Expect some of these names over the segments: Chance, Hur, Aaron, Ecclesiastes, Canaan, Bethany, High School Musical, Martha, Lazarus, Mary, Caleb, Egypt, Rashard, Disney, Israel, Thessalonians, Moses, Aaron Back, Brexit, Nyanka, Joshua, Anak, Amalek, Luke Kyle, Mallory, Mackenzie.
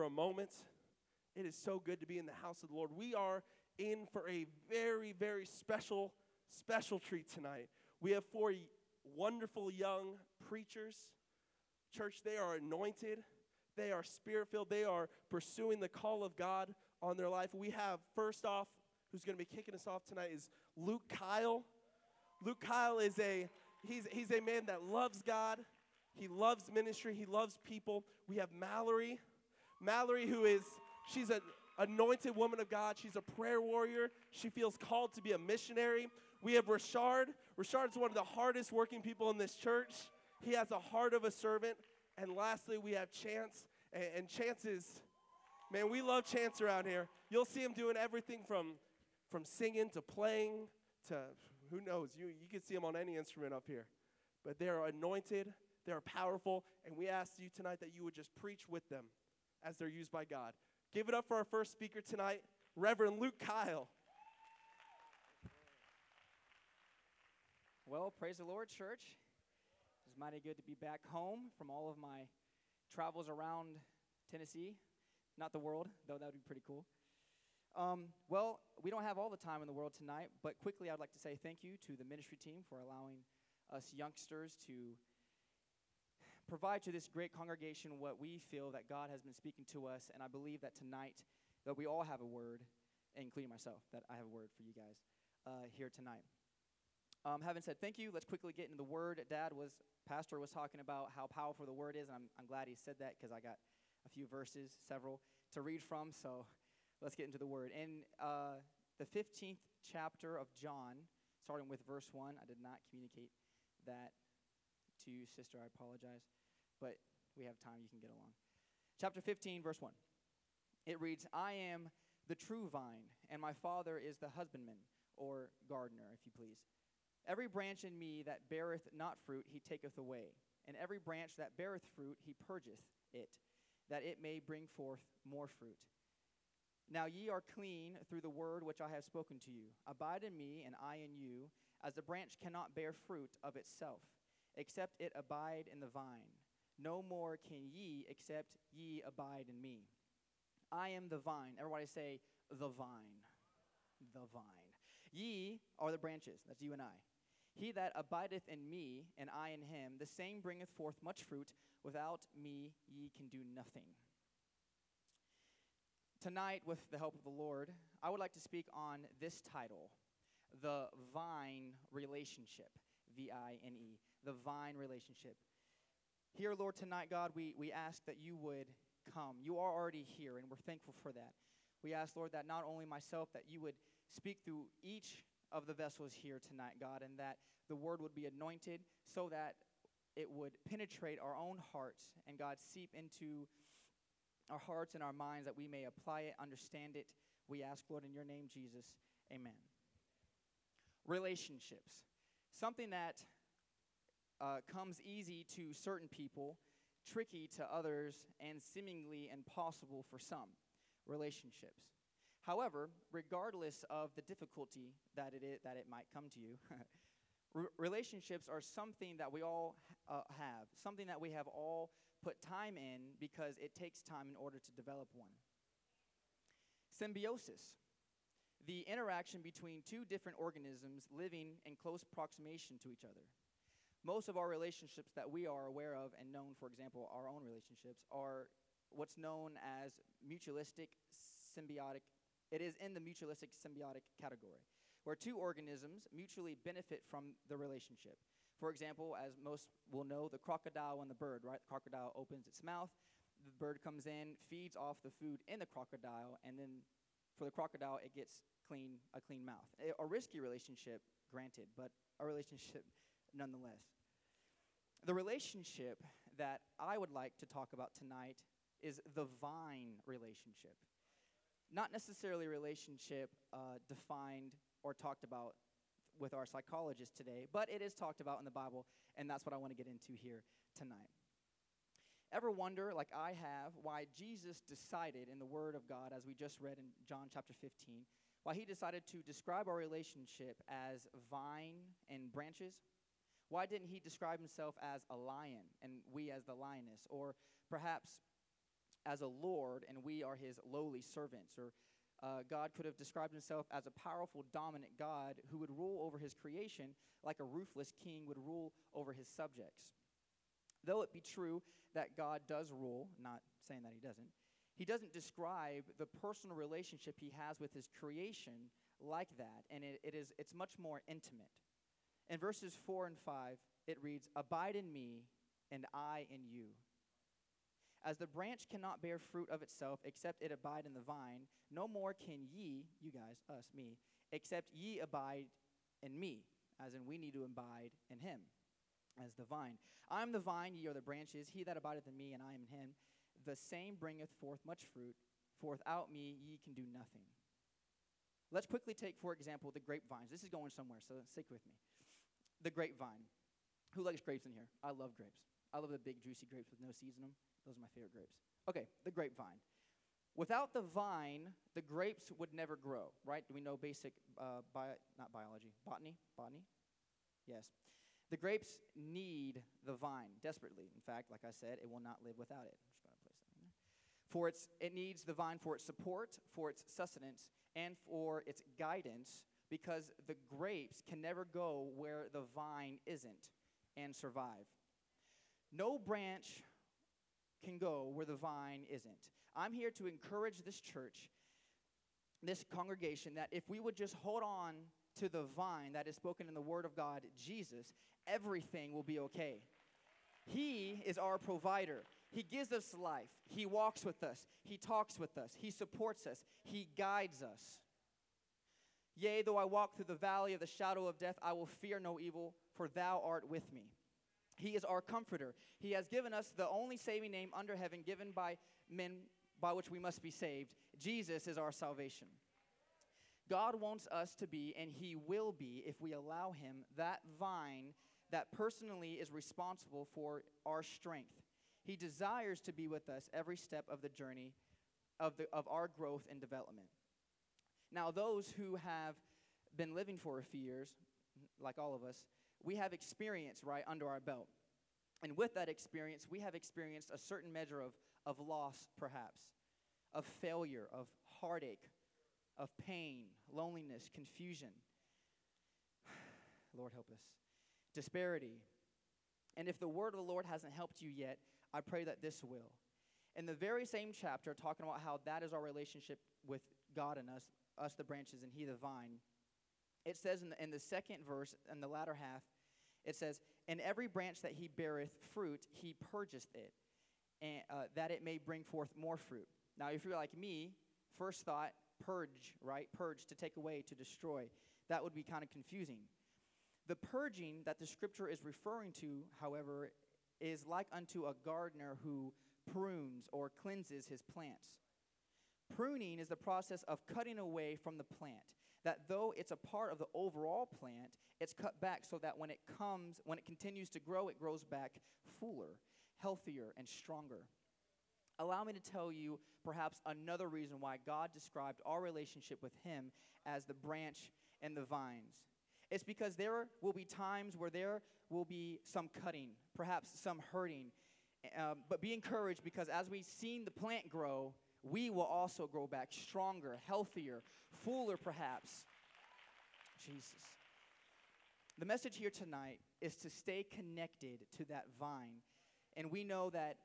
for a moment. It is so good to be in the house of the Lord. We are in for a very, very special, special treat tonight. We have four wonderful young preachers. Church, they are anointed. They are spirit-filled. They are pursuing the call of God on their life. We have, first off, who's going to be kicking us off tonight is Luke Kyle. Luke Kyle is he's a man that loves God. He loves ministry. He loves people. We have Mallory. Mallory, who is, she's an anointed woman of God. She's a prayer warrior. She feels called to be a missionary. We have Rashard. Rashard's one of the hardest working people in this church. He has a heart of a servant. And lastly, we have Chance. And Chance is, man, we love Chance around here. You'll see him doing everything from singing to playing to who knows. You can see him on any instrument up here. But they are anointed. They are powerful. And we ask you tonight that you would just preach with them as they're used by God. Give it up for our first speaker tonight, Reverend Luke Kyle. Well, praise the Lord, church. It's mighty good to be back home from all of my travels around Tennessee. Not the world, though that would be pretty cool. Well, we don't have all the time in the world tonight, but quickly I'd like to say thank you to the ministry team for allowing us youngsters to provide to this great congregation what we feel that God has been speaking to us, and I believe that tonight that we all have a word, including myself, that I have a word for you guys here tonight. Having said thank you, let's quickly get into the word. Pastor was talking about how powerful the word is, and I'm glad he said that because I got a few verses, several, to read from, so let's get into the word. In the 15th chapter of John, starting with verse 1, I did not communicate that to you, sister, I apologize. But we have time, you can get along. Chapter 15, verse 1. It reads, I am the true vine, and my Father is the husbandman, or gardener, if you please. Every branch in me that beareth not fruit, he taketh away. And every branch that beareth fruit, he purgeth it, that it may bring forth more fruit. Now ye are clean through the word which I have spoken to you. Abide in me, and I in you, as the branch cannot bear fruit of itself, except it abide in the vine. No more can ye, except ye abide in me. I am the vine. Everybody say, the vine. The vine. Ye are the branches. That's you and I. He that abideth in me, and I in him, the same bringeth forth much fruit. Without me ye can do nothing. Tonight, with the help of the Lord, I would like to speak on this title, the vine relationship. V-I-N-E. The vine relationship. Here, Lord, tonight, God, we ask that you would come. You are already here, and we're thankful for that. We ask, Lord, that not only myself, that you would speak through each of the vessels here tonight, God, and that the word would be anointed so that it would penetrate our own hearts and, God, seep into our hearts and our minds that we may apply it, understand it. We ask, Lord, in your name, Jesus, amen. Relationships. Something that comes easy to certain people, tricky to others, and seemingly impossible for some, relationships. However, regardless of the difficulty that it might come to you, relationships are something that we all have, something that we have all put time in because it takes time in order to develop one. Symbiosis. The interaction between two different organisms living in close proximation to each other. Most of our relationships that we are aware of and known, for example, our own relationships, are what's known as mutualistic symbiotic. It is in the mutualistic symbiotic category, where two organisms mutually benefit from the relationship. For example, as most will know, the crocodile and the bird, right? The crocodile opens its mouth, the bird comes in, feeds off the food in the crocodile, and then for the crocodile, it gets a clean mouth. A risky relationship, granted, but a relationship nonetheless. The relationship that I would like to talk about tonight is the vine relationship. Not necessarily a relationship defined or talked about with our psychologist today, but it is talked about in the Bible, and that's what I want to get into here tonight. Ever wonder, like I have, why Jesus decided in the Word of God, as we just read in John chapter 15, why he decided to describe our relationship as vine and branches? Why didn't he describe himself as a lion and we as the lioness? Or perhaps as a lord, and we are his lowly servants. Or God could have described himself as a powerful, dominant God who would rule over his creation like a ruthless king would rule over his subjects. Though it be true that God does rule, not saying that he doesn't describe the personal relationship he has with his creation like that, and it's much more intimate. In verses 4 and 5, it reads, "Abide in me, and I in you. As the branch cannot bear fruit of itself, except it abide in the vine, no more can ye," you guys, us, me, "except ye abide in me," as in we need to abide in him as the vine. "I am the vine, ye are the branches. He that abideth in me, and I am in him, the same bringeth forth much fruit, for without me ye can do nothing." Let's quickly take, for example, the grapevines. This is going somewhere, so stick with me. The grapevine. Who likes grapes in here? I love grapes. I love the big, juicy grapes with no seeds in them. Those are my favorite grapes. Okay, the grapevine. Without the vine, the grapes would never grow, right? Do we know basic, botany? Yes. The grapes need the vine desperately. In fact, like I said, it will not live without it. I'm just going to place that in there. It needs the vine for its support, for its sustenance, and for its guidance, because the grapes can never go where the vine isn't and survive. No branch can go where the vine isn't. I'm here to encourage this church, this congregation, that if we would just hold on to the vine that is spoken in the Word of God, Jesus, everything will be okay. He is our provider. He gives us life. He walks with us. He talks with us. He supports us. He guides us. "Yea, though I walk through the valley of the shadow of death, I will fear no evil, for thou art with me." He is our comforter. He has given us the only saving name under heaven given by men by which we must be saved. Jesus is our salvation. God wants us to be, and he will be, if we allow him, that vine that personally is responsible for our strength. He desires to be with us every step of the journey of our growth and development. Now, those who have been living for a few years, like all of us, we have experience, right, under our belt. And with that experience, we have experienced a certain measure of loss, perhaps, of failure, of heartache, of pain, loneliness, confusion. Lord, help us. Disparity. And if the word of the Lord hasn't helped you yet, I pray that this will. In the very same chapter, talking about how that is our relationship with God and us the branches, and he the vine, it says in the second verse, in the latter half, it says, "And every branch that he beareth fruit, he purgeth it, and, that it may bring forth more fruit." Now, if you're like me, first thought, purge, right? Purge, to take away, to destroy. That would be kind of confusing. The purging that the scripture is referring to, however, is like unto a gardener who prunes or cleanses his plants. Pruning is the process of cutting away from the plant, that though it's a part of the overall plant, it's cut back so that when it continues to grow, it grows back fuller, healthier, and stronger. Allow me to tell you perhaps another reason why God described our relationship with him as the branch and the vines. It's because there will be times where there will be some cutting, perhaps some hurting, but be encouraged, because as we've seen the plant grow, we will also grow back stronger, healthier, fuller perhaps. Jesus. The message here tonight is to stay connected to that vine. And we know that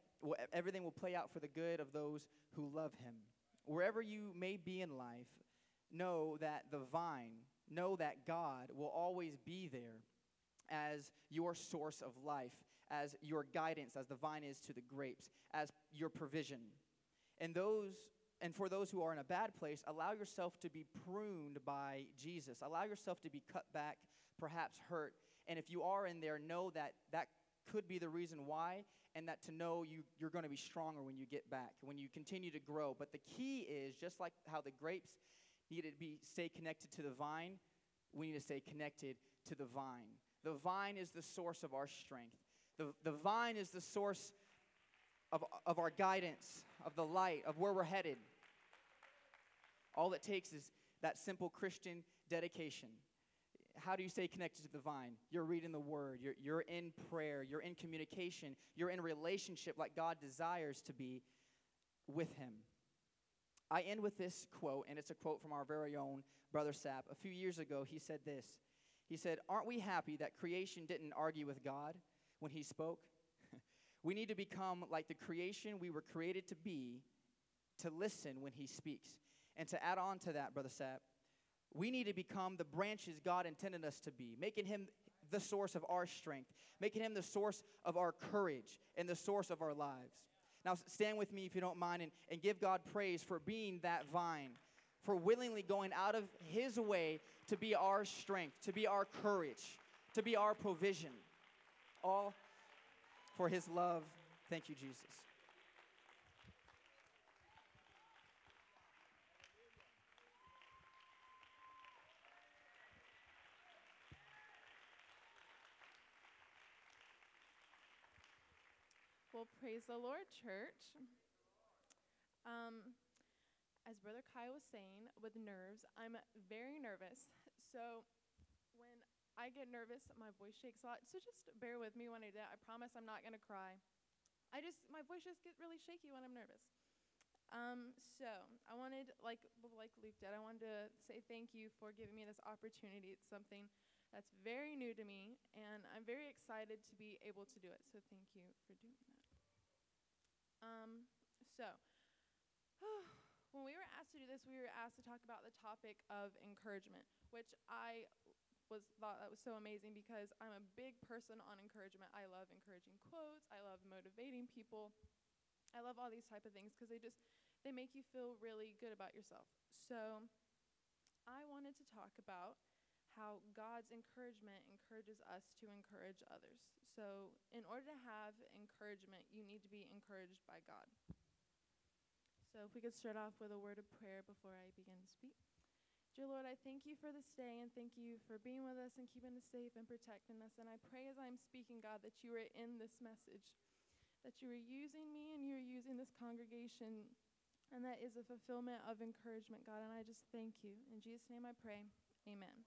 everything will play out for the good of those who love him. Wherever you may be in life, know that the vine, know that God will always be there as your source of life, as your guidance, as the vine is to the grapes, as your provision. And for those who are in a bad place, allow yourself to be pruned by Jesus. Allow yourself to be cut back, perhaps hurt. And if you are in there, know that that could be the reason why, and that to know you're going to be stronger when you get back, when you continue to grow. But the key is, just like how the grapes needed to stay connected to the vine, we need to stay connected to the vine. The vine is the source of our strength. The vine is the source of our guidance, of the light, of where we're headed. All it takes is that simple Christian dedication. How do you stay connected to the vine? You're reading the word. You're in prayer. You're in communication. You're in relationship like God desires to be. with him. I end with this quote, and it's a quote from our very own Brother Sapp. A few years ago, he said this. He said, "Aren't we happy that creation didn't argue with God when he spoke? We need to become like the creation we were created to be, to listen when he speaks." And to add on to that, Brother Sapp, we need to become the branches God intended us to be, making him the source of our strength, making him the source of our courage and the source of our lives. Now stand with me if you don't mind and give God praise for being that vine, for willingly going out of his way to be our strength, to be our courage, to be our provision, all for his love. Thank you, Jesus. Well, praise the Lord, church. As Brother Kyle was saying, with nerves, I'm very nervous. So when I get nervous, my voice shakes a lot. So just bear with me when I do that. I promise I'm not going to cry. My voice just gets really shaky when I'm nervous. So I wanted, like Luke did, I wanted to say thank you for giving me this opportunity. It's something that's very new to me, and I'm very excited to be able to do it. So thank you for doing that. When we were asked to do this, we were asked to talk about the topic of encouragement, which I thought that was so amazing because I'm a big person on encouragement. I love encouraging quotes. I love motivating people. I love all these type of things because they make you feel really good about yourself. So I wanted to talk about how God's encouragement encourages us to encourage others. So in order to have encouragement, you need to be encouraged by God. So if we could start off with a word of prayer before I begin to speak. Dear Lord, I thank you for this day, and thank you for being with us and keeping us safe and protecting us. And I pray as I'm speaking, God, that you are in this message, that you are using me and you are using this congregation, and that is a fulfillment of encouragement, God. And I just thank you. In Jesus' name I pray, amen.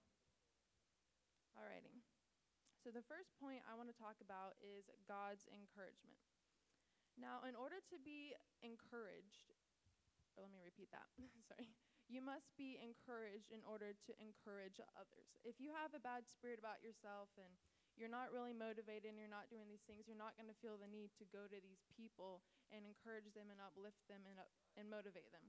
Alrighty, so the first point I want to talk about is God's encouragement. Now, in order to be encouraged, you must be encouraged in order to encourage others. If you have a bad spirit about yourself and you're not really motivated and you're not doing these things, you're not going to feel the need to go to these people and encourage them and uplift them and motivate them.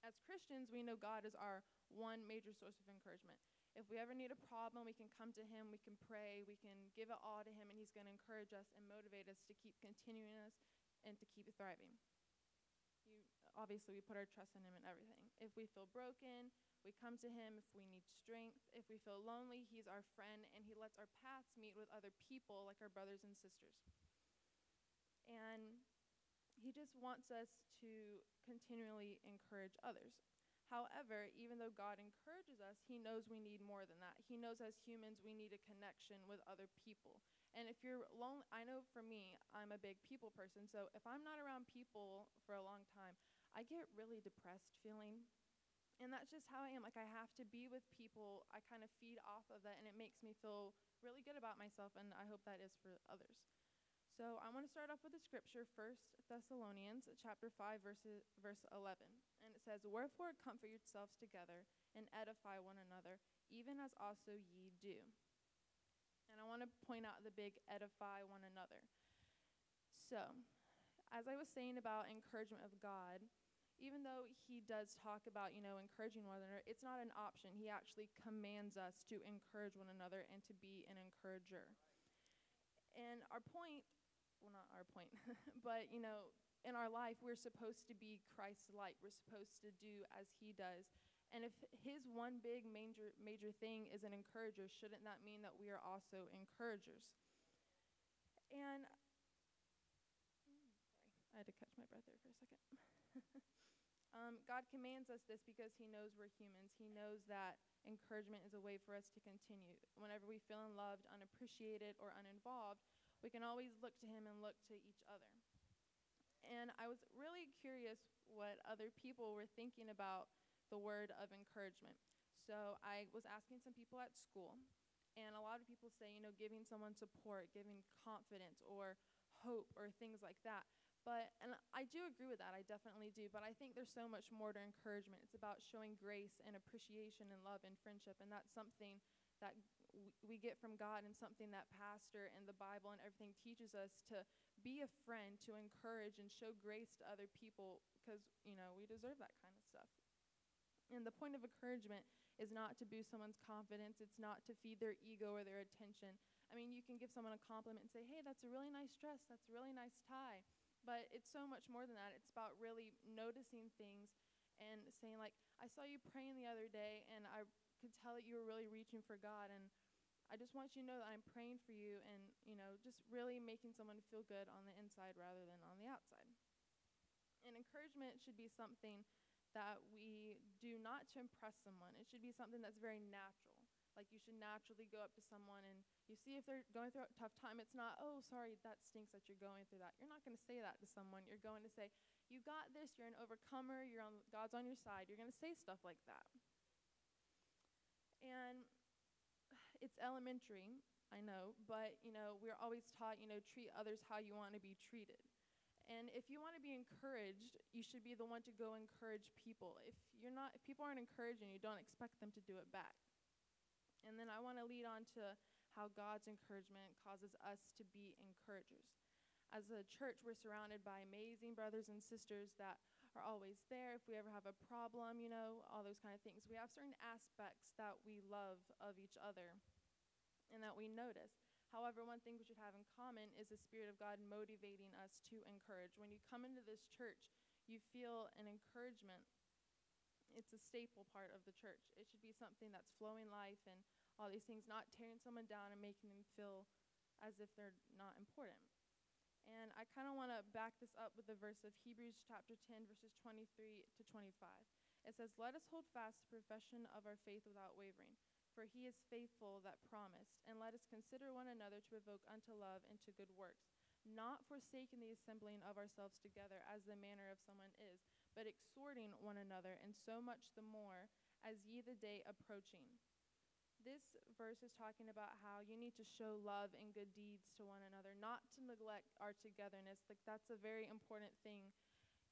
As Christians, we know God is our one major source of encouragement. If we ever need a problem, we can come to him, we can pray, we can give it all to him, and he's going to encourage us and motivate us to keep continuing us and to keep thriving. Obviously, we put our trust in him and everything. If we feel broken, we come to him. If we need strength, if we feel lonely, he's our friend, and he lets our paths meet with other people like our brothers and sisters. And he just wants us to continually encourage others. However, even though God encourages us, he knows we need more than that. He knows as humans we need a connection with other people. And if you're lonely, I know for me, I'm a big people person, so if I'm not around people for a long time, I get really depressed feeling. And that's just how I am. Like, I have to be with people. I kind of feed off of that, and it makes me feel really good about myself, and I hope that is for others. So I want to start off with a scripture, 1 Thessalonians chapter 5, verse 11. And it says, "Wherefore comfort yourselves together and edify one another, even as also ye do." And I want to point out the big edify one another. So, as I was saying about encouragement of God, even though he does talk about, encouraging one another, it's not an option. He actually commands us to encourage one another and to be an encourager. And our point, well, not our point, but, in our life, we're supposed to be Christ-like. We're supposed to do as he does. And if his one big major thing is an encourager, shouldn't that mean that we are also encouragers? And sorry, I had to catch my breath there for a second. God commands us this because he knows we're humans. He knows that encouragement is a way for us to continue. Whenever we feel unloved, unappreciated, or uninvolved, we can always look to him and look to each other. And I was really curious what other people were thinking about the word of encouragement. So I was asking some people at school, and a lot of people say, giving someone support, giving confidence or hope or things like that. And I do agree with that. I definitely do. But I think there's so much more to encouragement. It's about showing grace and appreciation and love and friendship. And that's something that we get from God, and something that pastor and the Bible and everything teaches us, to be a friend, to encourage and show grace to other people, because, you know, we deserve that kind of stuff. And the point of encouragement is not to boost someone's confidence. It's not to feed their ego or their attention. I mean, you can give someone a compliment and say, hey, that's a really nice dress. That's a really nice tie. But it's so much more than that. It's about really noticing things and saying, like, I saw you praying the other day, and I could tell that you were really reaching for God. And I just want you to know that I'm praying for you, and, you know, just really making someone feel good on the inside rather than on the outside. And encouragement should be something that we do not to impress someone. It should be something that's very natural. Like, you should naturally go up to someone, and you see if they're going through a tough time. It's not, oh, sorry, that stinks that you're going through that. You're not going to say that to someone. You're going to say, you got this, you're an overcomer, you're on, God's on your side. You're going to say stuff like that. And it's elementary, I know, but, you know, we're always taught, you know, treat others how you want to be treated. And if you want to be encouraged, you should be the one to go encourage people. If people aren't encouraging you, don't expect them to do it back. And then I want to lead on to how God's encouragement causes us to be encouragers. As a church, we're surrounded by amazing brothers and sisters that are always there. If we ever have a problem, you know, all those kind of things. We have certain aspects that we love of each other and that we notice. However, one thing we should have in common is the Spirit of God motivating us to encourage. When you come into this church, you feel an encouragement. It's a staple part of the church. It should be something that's flowing life and all these things, not tearing someone down and making them feel as if they're not important. And I kind of want to back this up with the verse of Hebrews chapter 10, verses 23 to 25. It says, "Let us hold fast the profession of our faith without wavering, for he is faithful that promised. And let us consider one another to provoke unto love and to good works, not forsaking the assembling of ourselves together as the manner of someone is, but exhorting one another, and so much the more as ye the day approaching." This verse is talking about how you need to show love and good deeds to one another, not to neglect our togetherness. Like, that's a very important thing.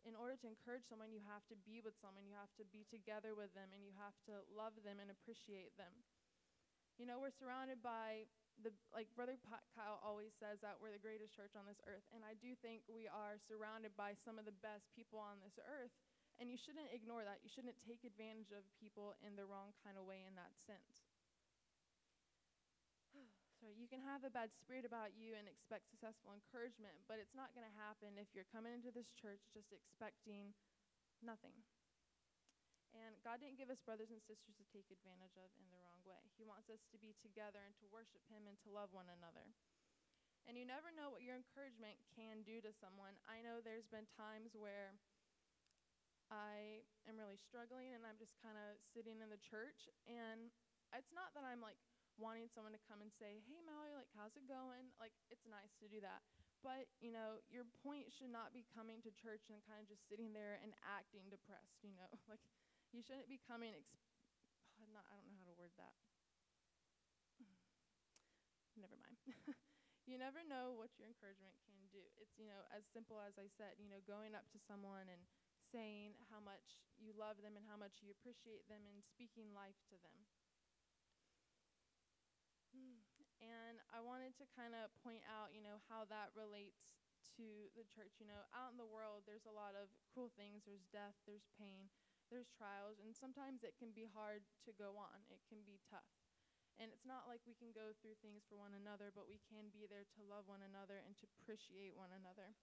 In order to encourage someone, you have to be with someone, you have to be together with them, and you have to love them and appreciate them. You know, we're surrounded by Brother Kyle always says that we're the greatest church on this earth, and I do think we are surrounded by some of the best people on this earth, and you shouldn't ignore that. You shouldn't take advantage of people in the wrong kind of way in that sense. So you can have a bad spirit about you and expect successful encouragement, but it's not going to happen if you're coming into this church just expecting nothing. And God didn't give us brothers and sisters to take advantage of in the wrong way. He wants us to be together and to worship him and to love one another. And you never know what your encouragement can do to someone. I know there's been times where I am really struggling and I'm just kind of sitting in the church. And it's not that I'm like wanting someone to come and say, hey, Mallory, like, how's it going? Like, it's nice to do that. But, you know, your point should not be coming to church and kind of just sitting there and acting depressed, you know, like. You shouldn't be coming, I don't know how to word that. Never mind. You never know what your encouragement can do. It's, you know, as simple as I said, you know, going up to someone and saying how much you love them and how much you appreciate them and speaking life to them. And I wanted to kind of point out, you know, how that relates to the church. You know, out in the world, there's a lot of cruel things. There's death, there's pain. There's trials, and sometimes it can be hard to go on. It can be tough. And it's not like we can go through things for one another, but we can be there to love one another and to appreciate one another.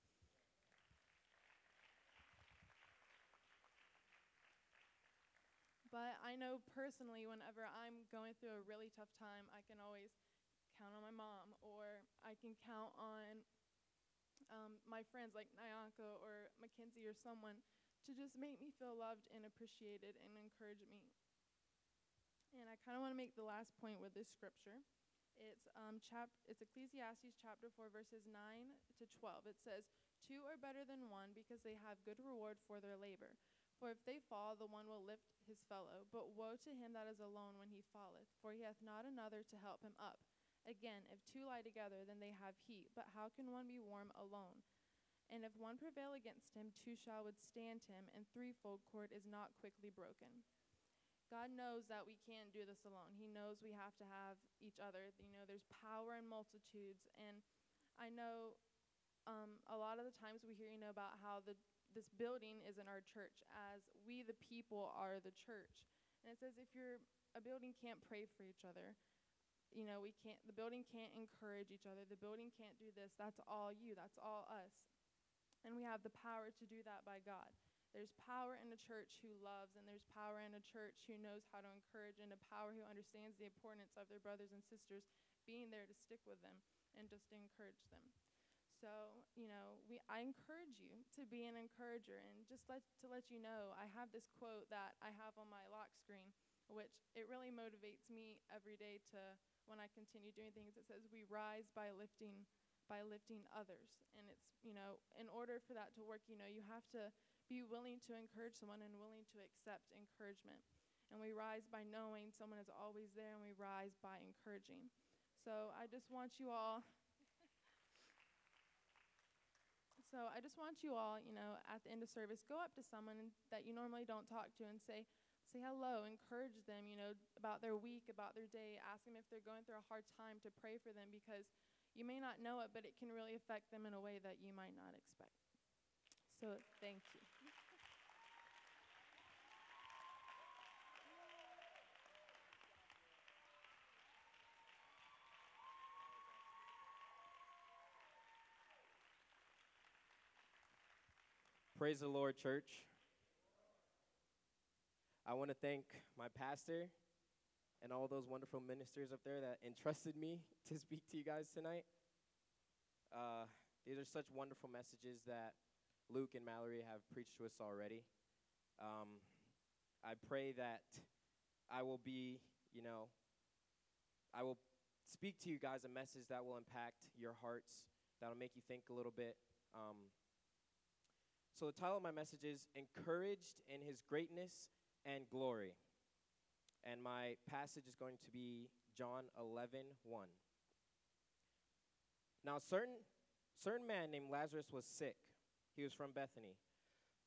But I know personally, whenever I'm going through a really tough time, I can always count on my mom, or I can count on my friends like Nyanka or Mackenzie or someone to just make me feel loved and appreciated and encourage me. And I kind of want to make the last point with this scripture. It's Ecclesiastes chapter 4, verses 9 to 12. It says, "Two are better than one, because they have good reward for their labor. For if they fall, the one will lift his fellow. But woe to him that is alone when he falleth, for he hath not another to help him up. Again, if two lie together, then they have heat. But how can one be warm alone? And if one prevail against him, two shall withstand him, and threefold cord is not quickly broken. God knows that we can't do this alone. He knows we have to have each other. You know, there's power in multitudes. And I know a lot of the times we hear, you know, about how this building isn't our church, as we the people are the church. And it says if a building can't pray for each other, you know, the building can't encourage each other. The building can't do this. That's all you. That's all us. And we have the power to do that by God. There's power in a church who loves, and there's power in a church who knows how to encourage, and a power who understands the importance of their brothers and sisters being there to stick with them and just to encourage them. So, you know, I encourage you to be an encourager. And just to let you know, I have this quote that I have on my lock screen, which it really motivates me every day to, when I continue doing things. It says, we rise by lifting others. And it's, you know, in order for that to work, you know, you have to be willing to encourage someone and willing to accept encouragement. And we rise by knowing someone is always there, and we rise by encouraging. So I just want you all, you know, at the end of service, go up to someone that you normally don't talk to and say hello, encourage them, you know, about their week, about their day. Ask them if they're going through a hard time to pray for them, because you may not know it, but it can really affect them in a way that you might not expect. So thank you. Praise the Lord, church. I want to thank my pastor and all those wonderful ministers up there that entrusted me to speak to you guys tonight. These are such wonderful messages that Luke and Mallory have preached to us already. I pray that I will speak to you guys a message that will impact your hearts, that will make you think a little bit. So the title of my message is Encouraged in His Greatness and Glory. And my passage is going to be John 11:1. Now, certain man named Lazarus was sick. He was from Bethany,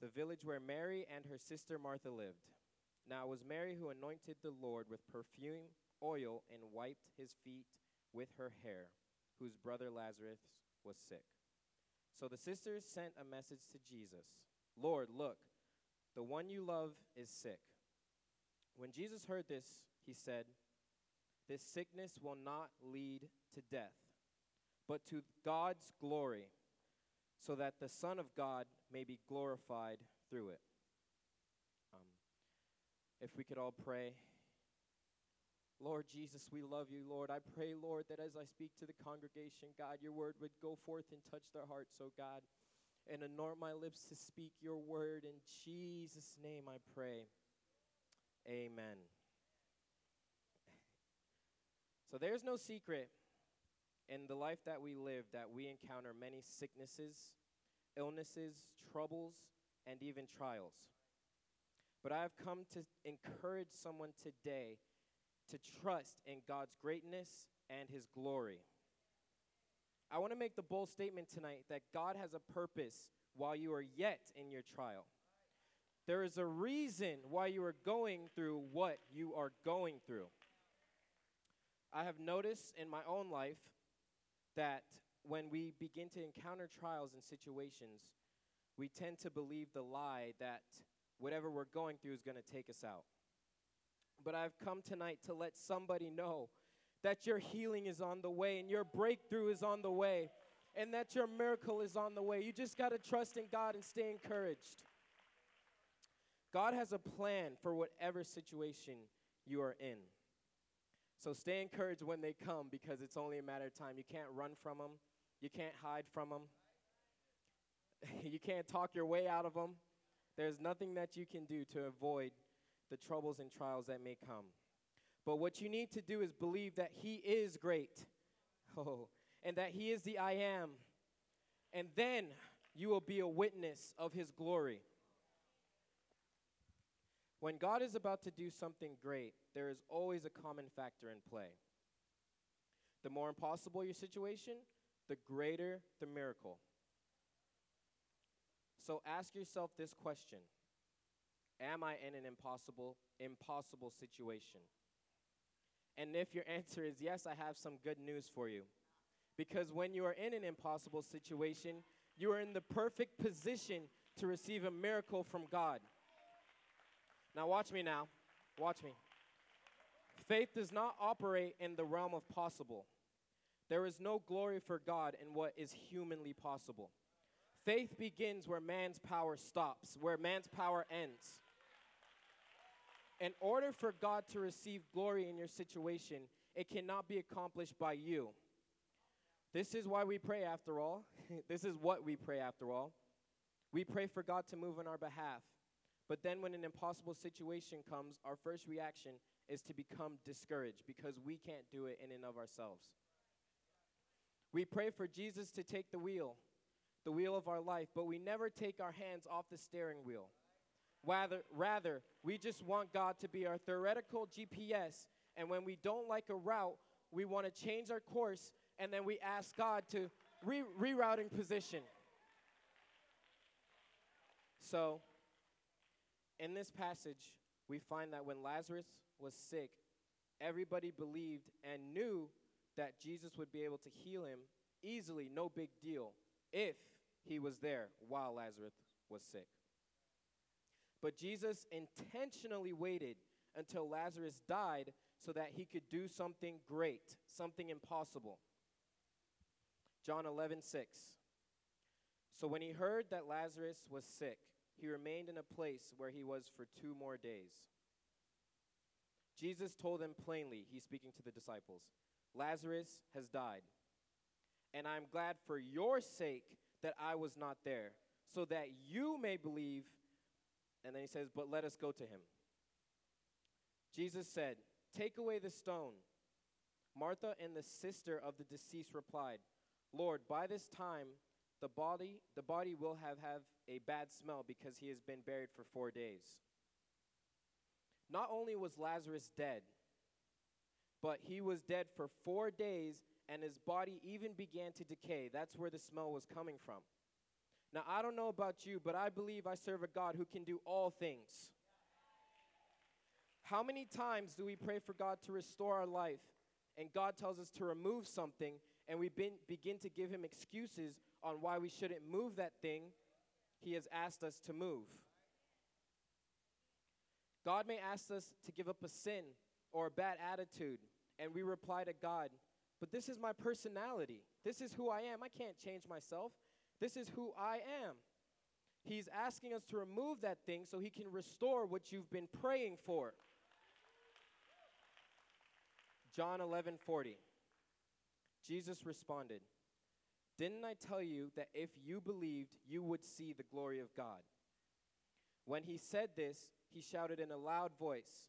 the village where Mary and her sister Martha lived. Now, it was Mary who anointed the Lord with perfume, oil, and wiped his feet with her hair, whose brother Lazarus was sick. So the sisters sent a message to Jesus. "Lord, look, the one you love is sick." When Jesus heard this, he said, "This sickness will not lead to death, but to God's glory, so that the Son of God may be glorified through it." If we could all pray. Lord Jesus, we love you, Lord. I pray, Lord, that as I speak to the congregation, God, your word would go forth and touch their hearts, oh God, and anoint my lips to speak your word. In Jesus' name I pray. Amen. So there's no secret in the life that we live that we encounter many sicknesses, illnesses, troubles, and even trials. But I have come to encourage someone today to trust in God's greatness and his glory. I want to make the bold statement tonight that God has a purpose while you are yet in your trial. There is a reason why you are going through what you are going through. I have noticed in my own life that when we begin to encounter trials and situations, we tend to believe the lie that whatever we're going through is going to take us out. But I've come tonight to let somebody know that your healing is on the way, and your breakthrough is on the way, and that your miracle is on the way. You just got to trust in God and stay encouraged. God has a plan for whatever situation you are in. So stay encouraged when they come, because it's only a matter of time. You can't run from them. You can't hide from them. You can't talk your way out of them. There's nothing that you can do to avoid the troubles and trials that may come. But what you need to do is believe that he is great. Oh, and that he is the I am. And then you will be a witness of his glory. When God is about to do something great, there is always a common factor in play. The more impossible your situation, the greater the miracle. So ask yourself this question. Am I in an impossible situation? And if your answer is yes, I have some good news for you. Because when you are in an impossible situation, you are in the perfect position to receive a miracle from God. Now watch me now. Watch me. Faith does not operate in the realm of possible. There is no glory for God in what is humanly possible. Faith begins where man's power stops, where man's power ends. In order for God to receive glory in your situation, it cannot be accomplished by you. This is why we pray, after all. This is what we pray, after all. We pray for God to move on our behalf. But then when an impossible situation comes, our first reaction is to become discouraged because we can't do it in and of ourselves. We pray for Jesus to take the wheel of our life, but we never take our hands off the steering wheel. Rather, we just want God to be our theoretical GPS, and when we don't like a route, we want to change our course, and then we ask God to rerouting position. So, in this passage, we find that when Lazarus was sick, everybody believed and knew that Jesus would be able to heal him easily, no big deal, if he was there while Lazarus was sick. But Jesus intentionally waited until Lazarus died so that he could do something great, something impossible. John 11:6. So when he heard that Lazarus was sick, he remained in a place where he was for 2 more days. Jesus told them plainly, he's speaking to the disciples, Lazarus has died, and I'm glad for your sake that I was not there, so that you may believe. And then he says, but let us go to him. Jesus said, take away the stone. Martha and the sister of the deceased replied, Lord, by this time the body will have a bad smell because he has been buried for 4 days. Not only was Lazarus dead, but he was dead for 4 days, and his body even began to decay. That's where the smell was coming from. Now, I don't know about you, but I believe I serve a God who can do all things. How many times do we pray for God to restore our life, and God tells us to remove something, and we begin to give him excuses on why we shouldn't move that thing he has asked us to move? God may ask us to give up a sin or a bad attitude, and we reply to God, but this is my personality. This is who I am. I can't change myself. This is who I am. He's asking us to remove that thing so he can restore what you've been praying for. John 11:40. Jesus responded, didn't I tell you that if you believed, you would see the glory of God? When he said this, he shouted in a loud voice,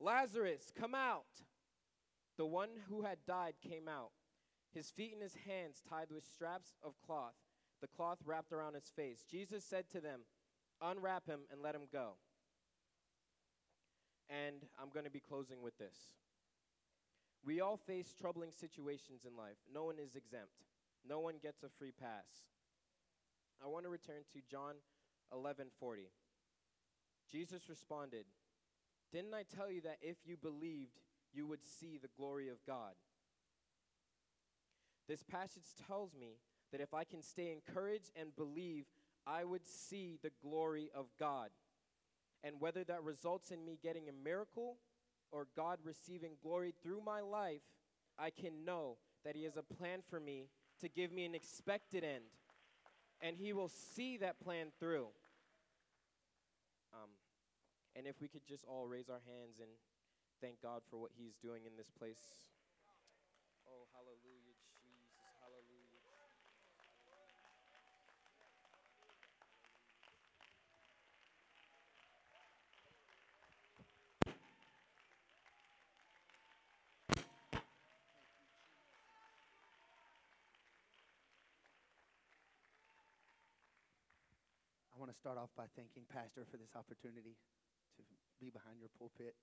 Lazarus, come out! The one who had died came out, his feet and his hands tied with straps of cloth, the cloth wrapped around his face. Jesus said to them, unwrap him and let him go. And I'm going to be closing with this. We all face troubling situations in life. No one is exempt. No one gets a free pass. I want to return to John 11:40. Jesus responded, didn't I tell you that if you believed, you would see the glory of God? This passage tells me that if I can stay encouraged and believe, I would see the glory of God. And whether that results in me getting a miracle or God receiving glory through my life, I can know that he has a plan for me to give me an expected end. And he will see that plan through. And if we could just all raise our hands and thank God for what he's doing in this place. Oh, hallelujah, Jesus, hallelujah. I want to start off by thanking Pastor for this opportunity to be behind your pulpit.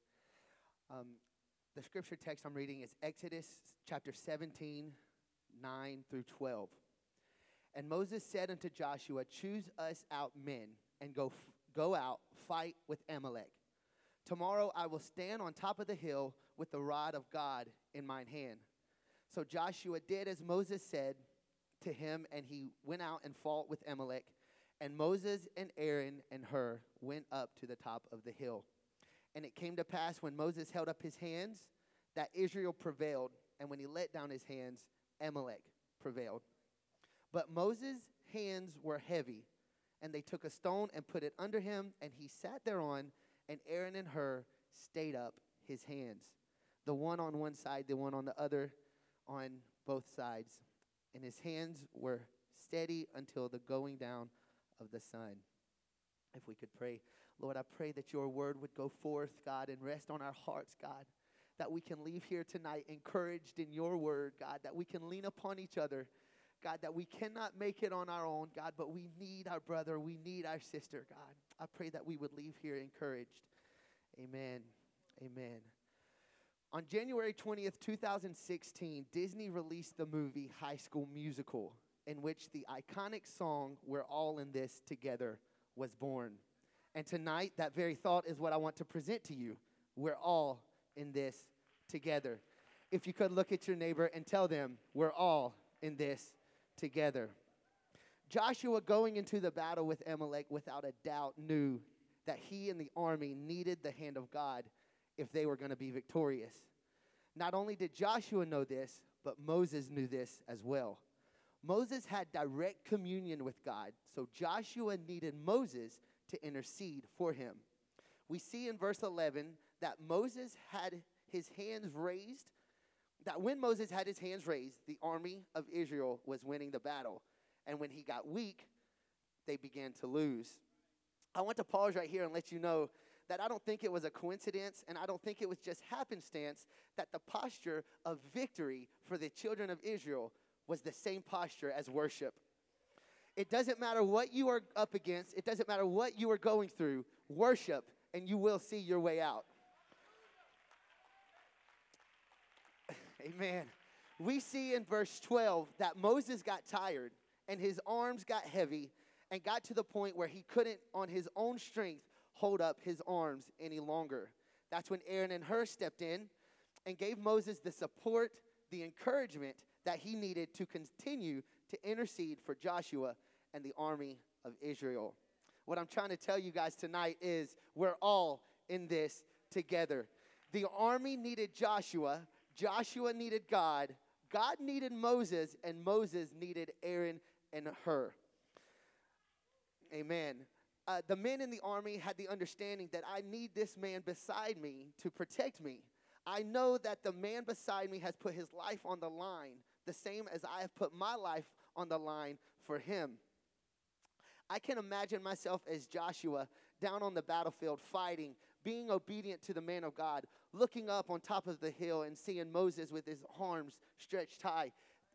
The scripture text I'm reading is Exodus chapter 17:9 through 12. And Moses said unto Joshua, choose us out men, and go out, fight with Amalek. Tomorrow I will stand on top of the hill with the rod of God in mine hand. So Joshua did as Moses said to him, and he went out and fought with Amalek. And Moses and Aaron and Hur went up to the top of the hill. And it came to pass when Moses held up his hands that Israel prevailed, and when he let down his hands, Amalek prevailed. But Moses' hands were heavy, and they took a stone and put it under him, and he sat thereon, and Aaron and Hur stayed up his hands, the one on one side, the one on the other, on both sides. And his hands were steady until the going down of the sun. If we could pray. Lord, I pray that your word would go forth, God, and rest on our hearts, God, that we can leave here tonight encouraged in your word, God, that we can lean upon each other, God, that we cannot make it on our own, God, but we need our brother, we need our sister, God. I pray that we would leave here encouraged. Amen. Amen. On January 20th, 2016, Disney released the movie High School Musical, in which the iconic song, We're All in This Together, was born. And tonight, that very thought is what I want to present to you. We're all in this together. If you could look at your neighbor and tell them, we're all in this together. Joshua, going into the battle with Amalek, without a doubt knew that he and the army needed the hand of God if they were going to be victorious. Not only did Joshua know this, but Moses knew this as well. Moses had direct communion with God, so Joshua needed Moses to intercede for him. We see in verse 11 that Moses had his hands raised, that when Moses had his hands raised, the army of Israel was winning the battle. And when he got weak, they began to lose. I want to pause right here and let you know that I don't think it was a coincidence, and I don't think it was just happenstance that the posture of victory for the children of Israel was the same posture as worship. It doesn't matter what you are up against. It doesn't matter what you are going through. Worship, and you will see your way out. Amen. We see in verse 12 that Moses got tired, and his arms got heavy, and got to the point where he couldn't, on his own strength, hold up his arms any longer. That's when Aaron and Hur stepped in and gave Moses the support, the encouragement that he needed to continue to intercede for Joshua and the army of Israel. What I'm trying to tell you guys tonight is we're all in this together. The army needed Joshua, Joshua needed God, God needed Moses, and Moses needed Aaron and Hur. Amen. The men in the army had the understanding that I need this man beside me to protect me. I know that the man beside me has put his life on the line, the same as I have put my life on the line for him. I can imagine myself as Joshua down on the battlefield fighting, being obedient to the man of God, looking up on top of the hill and seeing Moses with his arms stretched high.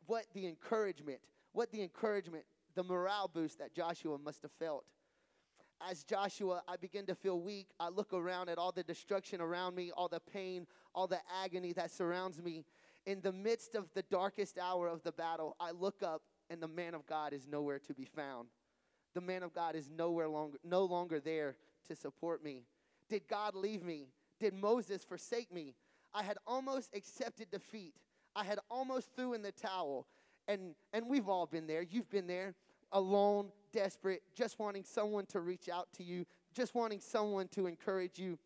What the encouragement, the morale boost that Joshua must have felt. As Joshua, I begin to feel weak. I look around at all the destruction around me, all the pain, all the agony that surrounds me. In the midst of the darkest hour of the battle, I look up and the man of God is nowhere to be found. The man of God is no longer there to support me. Did God leave me? Did Moses forsake me? I had almost accepted defeat. I had almost threw in the towel. And we've all been there. You've been there, alone, desperate, just wanting someone to reach out to you, just wanting someone to encourage you.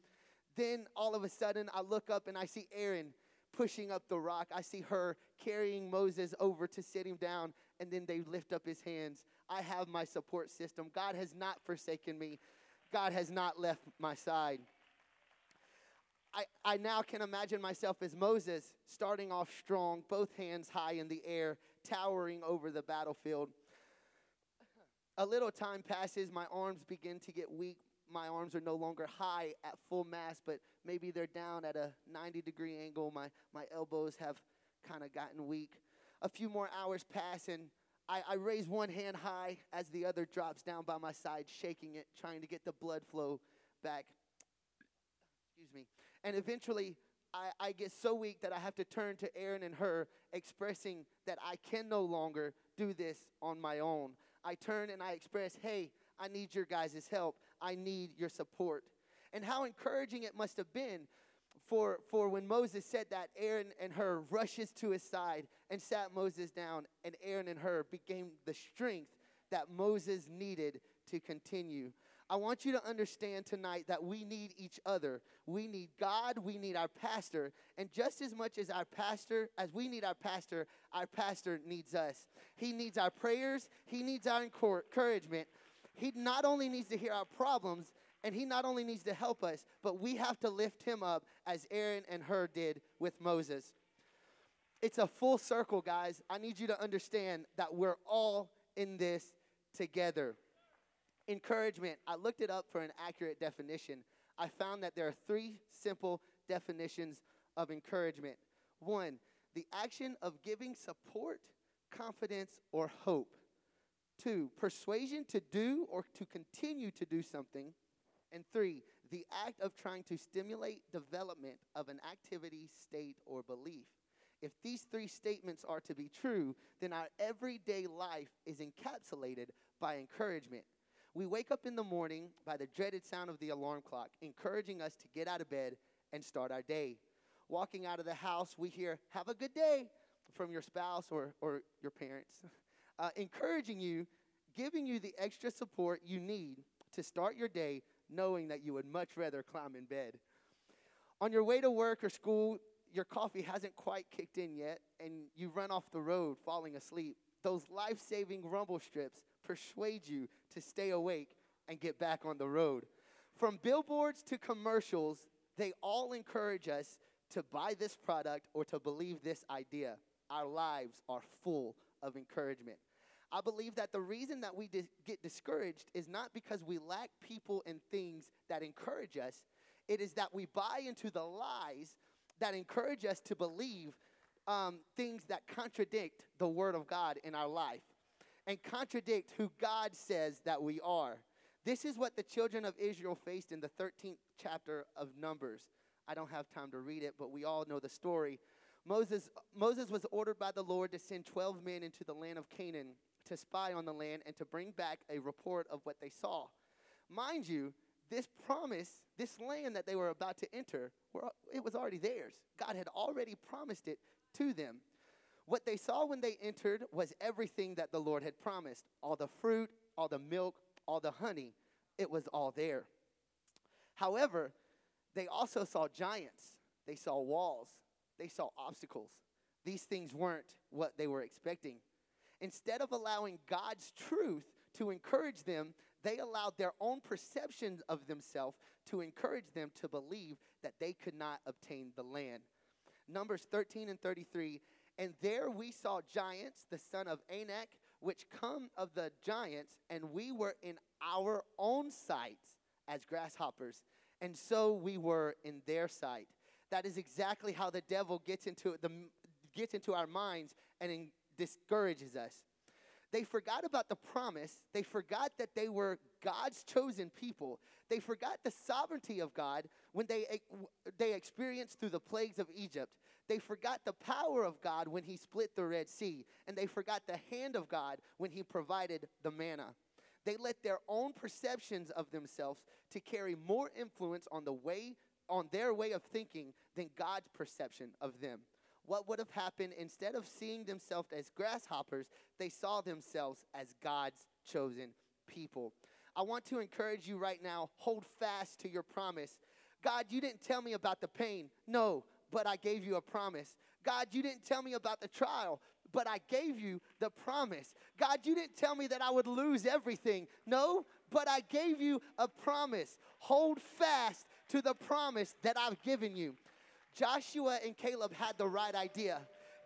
Then all of a sudden I look up and I see Aaron pushing up the rock. I see her carrying Moses over to sit him down, and then they lift up his hands. I have my support system. God has not forsaken me. God has not left my side. I now can imagine myself as Moses, starting off strong, both hands high in the air, towering over the battlefield. A little time passes. My arms begin to get weak. My arms are no longer high at full mass, but maybe they're down at a 90-degree angle. My elbows have kind of gotten weak. A few more hours pass, and I raise one hand high as the other drops down by my side, shaking it, trying to get the blood flow back. Excuse me. And eventually, I get so weak that I have to turn to Aaron and Hur, expressing that I can no longer do this on my own. I turn and I express, hey, I need your guys' help. I need your support. And how encouraging it must have been for when Moses said that, Aaron and Hur rushes to his side and sat Moses down, and Aaron and Hur became the strength that Moses needed to continue. I want you to understand tonight that we need each other. We need God. We need our pastor. And just as much as our pastor, as we need our pastor needs us. He needs our prayers. He needs our encouragement. He not only needs to hear our problems, and he not only needs to help us, but we have to lift him up as Aaron and Hur did with Moses. It's a full circle, guys. I need you to understand that we're all in this together. Encouragement, I looked it up for an accurate definition. I found that there are three simple definitions of encouragement. One, the action of giving support, confidence, or hope. Two, persuasion to do or to continue to do something. And three, the act of trying to stimulate development of an activity, state, or belief. If these three statements are to be true, then our everyday life is encapsulated by encouragement. We wake up in the morning by the dreaded sound of the alarm clock, encouraging us to get out of bed and start our day. Walking out of the house, we hear, have a good day, from your spouse or your parents, encouraging you, giving you the extra support you need to start your day, knowing that you would much rather climb in bed. On your way to work or school, your coffee hasn't quite kicked in yet, and you run off the road falling asleep. Those life-saving rumble strips persuade you to stay awake and get back on the road. From billboards to commercials, they all encourage us to buy this product or to believe this idea. Our lives are full of encouragement. I believe that the reason that we get discouraged is not because we lack people and things that encourage us. It is that we buy into the lies that encourage us to believe things that contradict the Word of God in our life and contradict who God says that we are. This is what the children of Israel faced in the 13th chapter of Numbers. I don't have time to read it, but we all know the story. Moses was ordered by the Lord to send 12 men into the land of Canaan to spy on the land and to bring back a report of what they saw. Mind you, this promise, this land that they were about to enter, it was already theirs. God had already promised it to them. What they saw when they entered was everything that the Lord had promised. All the fruit, all the milk, all the honey. It was all there. However, they also saw giants. They saw walls. They saw obstacles. These things weren't what they were expecting. Instead of allowing God's truth to encourage them, they allowed their own perceptions of themselves to encourage them to believe that they could not obtain the land. Numbers 13 and 33, and there we saw giants, the son of Anak, which come of the giants, and we were in our own sight as grasshoppers, and so we were in their sight. That is exactly how the devil gets into our minds and discourages us. They forgot about the promise. They forgot that they were God's chosen people. They forgot the sovereignty of God when they experienced through the plagues of Egypt. They forgot the power of God when he split the Red Sea. And they forgot the hand of God when he provided the manna. They let their own perceptions of themselves to carry more influence on their way of thinking than God's perception of them. What would have happened? Instead of seeing themselves as grasshoppers, they saw themselves as God's chosen people. I want to encourage you right now, hold fast to your promise. God, you didn't tell me about the pain. No, but I gave you a promise. God, you didn't tell me about the trial, but I gave you the promise. God, you didn't tell me that I would lose everything. No, but I gave you a promise. Hold fast to the promise that I've given you. Joshua and Caleb had the right idea.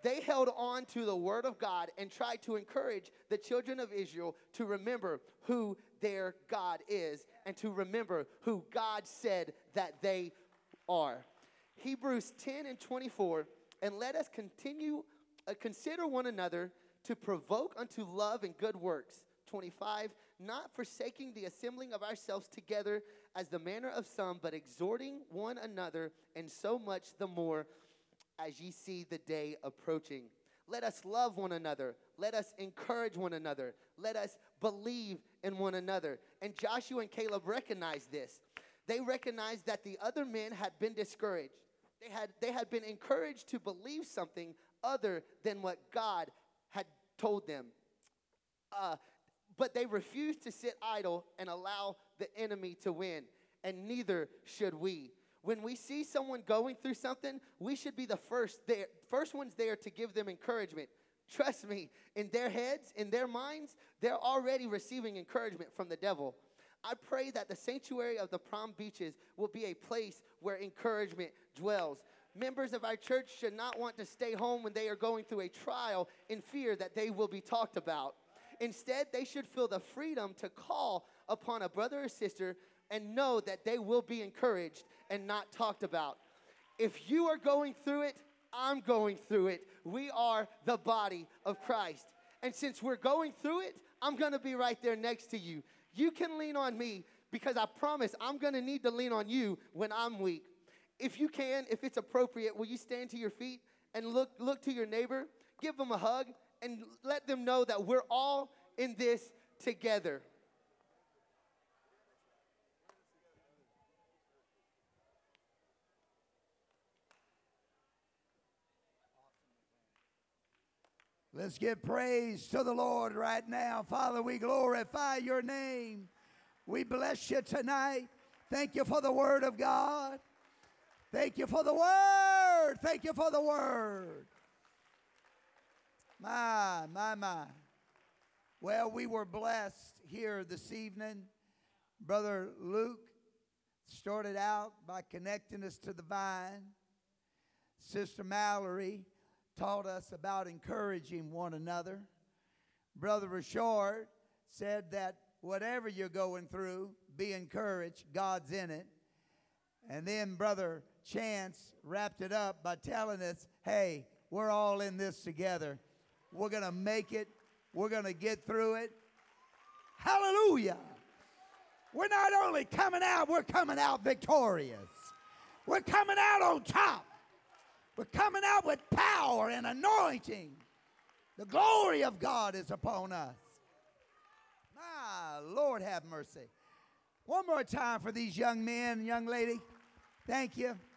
They held on to the word of God and tried to encourage the children of Israel to remember who their God is and to remember who God said that they are. Hebrews 10 and 24, and let us continue, consider one another to provoke unto love and good works. 25, not forsaking the assembling of ourselves together as the manner of some, but exhorting one another, and so much the more as ye see the day approaching. Let us love one another. Let us encourage one another. Let us believe in one another. And Joshua and Caleb recognized this. They recognized that the other men had been discouraged. They had been encouraged to believe something other than what God had told them. But they refused to sit idle and allow the enemy to win, and neither should we. When we see someone going through something, we should be the first ones there to give them encouragement. Trust me, in their heads, in their minds, they're already receiving encouragement from the devil. I pray that the sanctuary of the Palm Beaches will be a place where encouragement dwells. Members of our church should not want to stay home when they are going through a trial in fear that they will be talked about. Instead, they should feel the freedom to call upon a brother or sister and know that they will be encouraged and not talked about. If you are going through it, I'm going through it. We are the body of Christ. And since we're going through it, I'm going to be right there next to you. You can lean on me because I promise I'm going to need to lean on you when I'm weak. If you can, if it's appropriate, will you stand to your feet and look to your neighbor, give them a hug, and let them know that we're all in this together. Let's give praise to the Lord right now. Father, we glorify your name. We bless you tonight. Thank you for the word of God. Thank you for the word. Thank you for the word. My. Well, we were blessed here this evening. Brother Luke started out by connecting us to the vine. Sister Mallory taught us about encouraging one another. Brother Rashard said that whatever you're going through, be encouraged. God's in it. And then Brother Chance wrapped it up by telling us, hey, we're all in this together. We're going to make it. We're going to get through it. Hallelujah. We're not only coming out, we're coming out victorious. We're coming out on top. We're coming out with power and anointing. The glory of God is upon us. My Lord, have mercy. One more time for these young men, young lady. Thank you.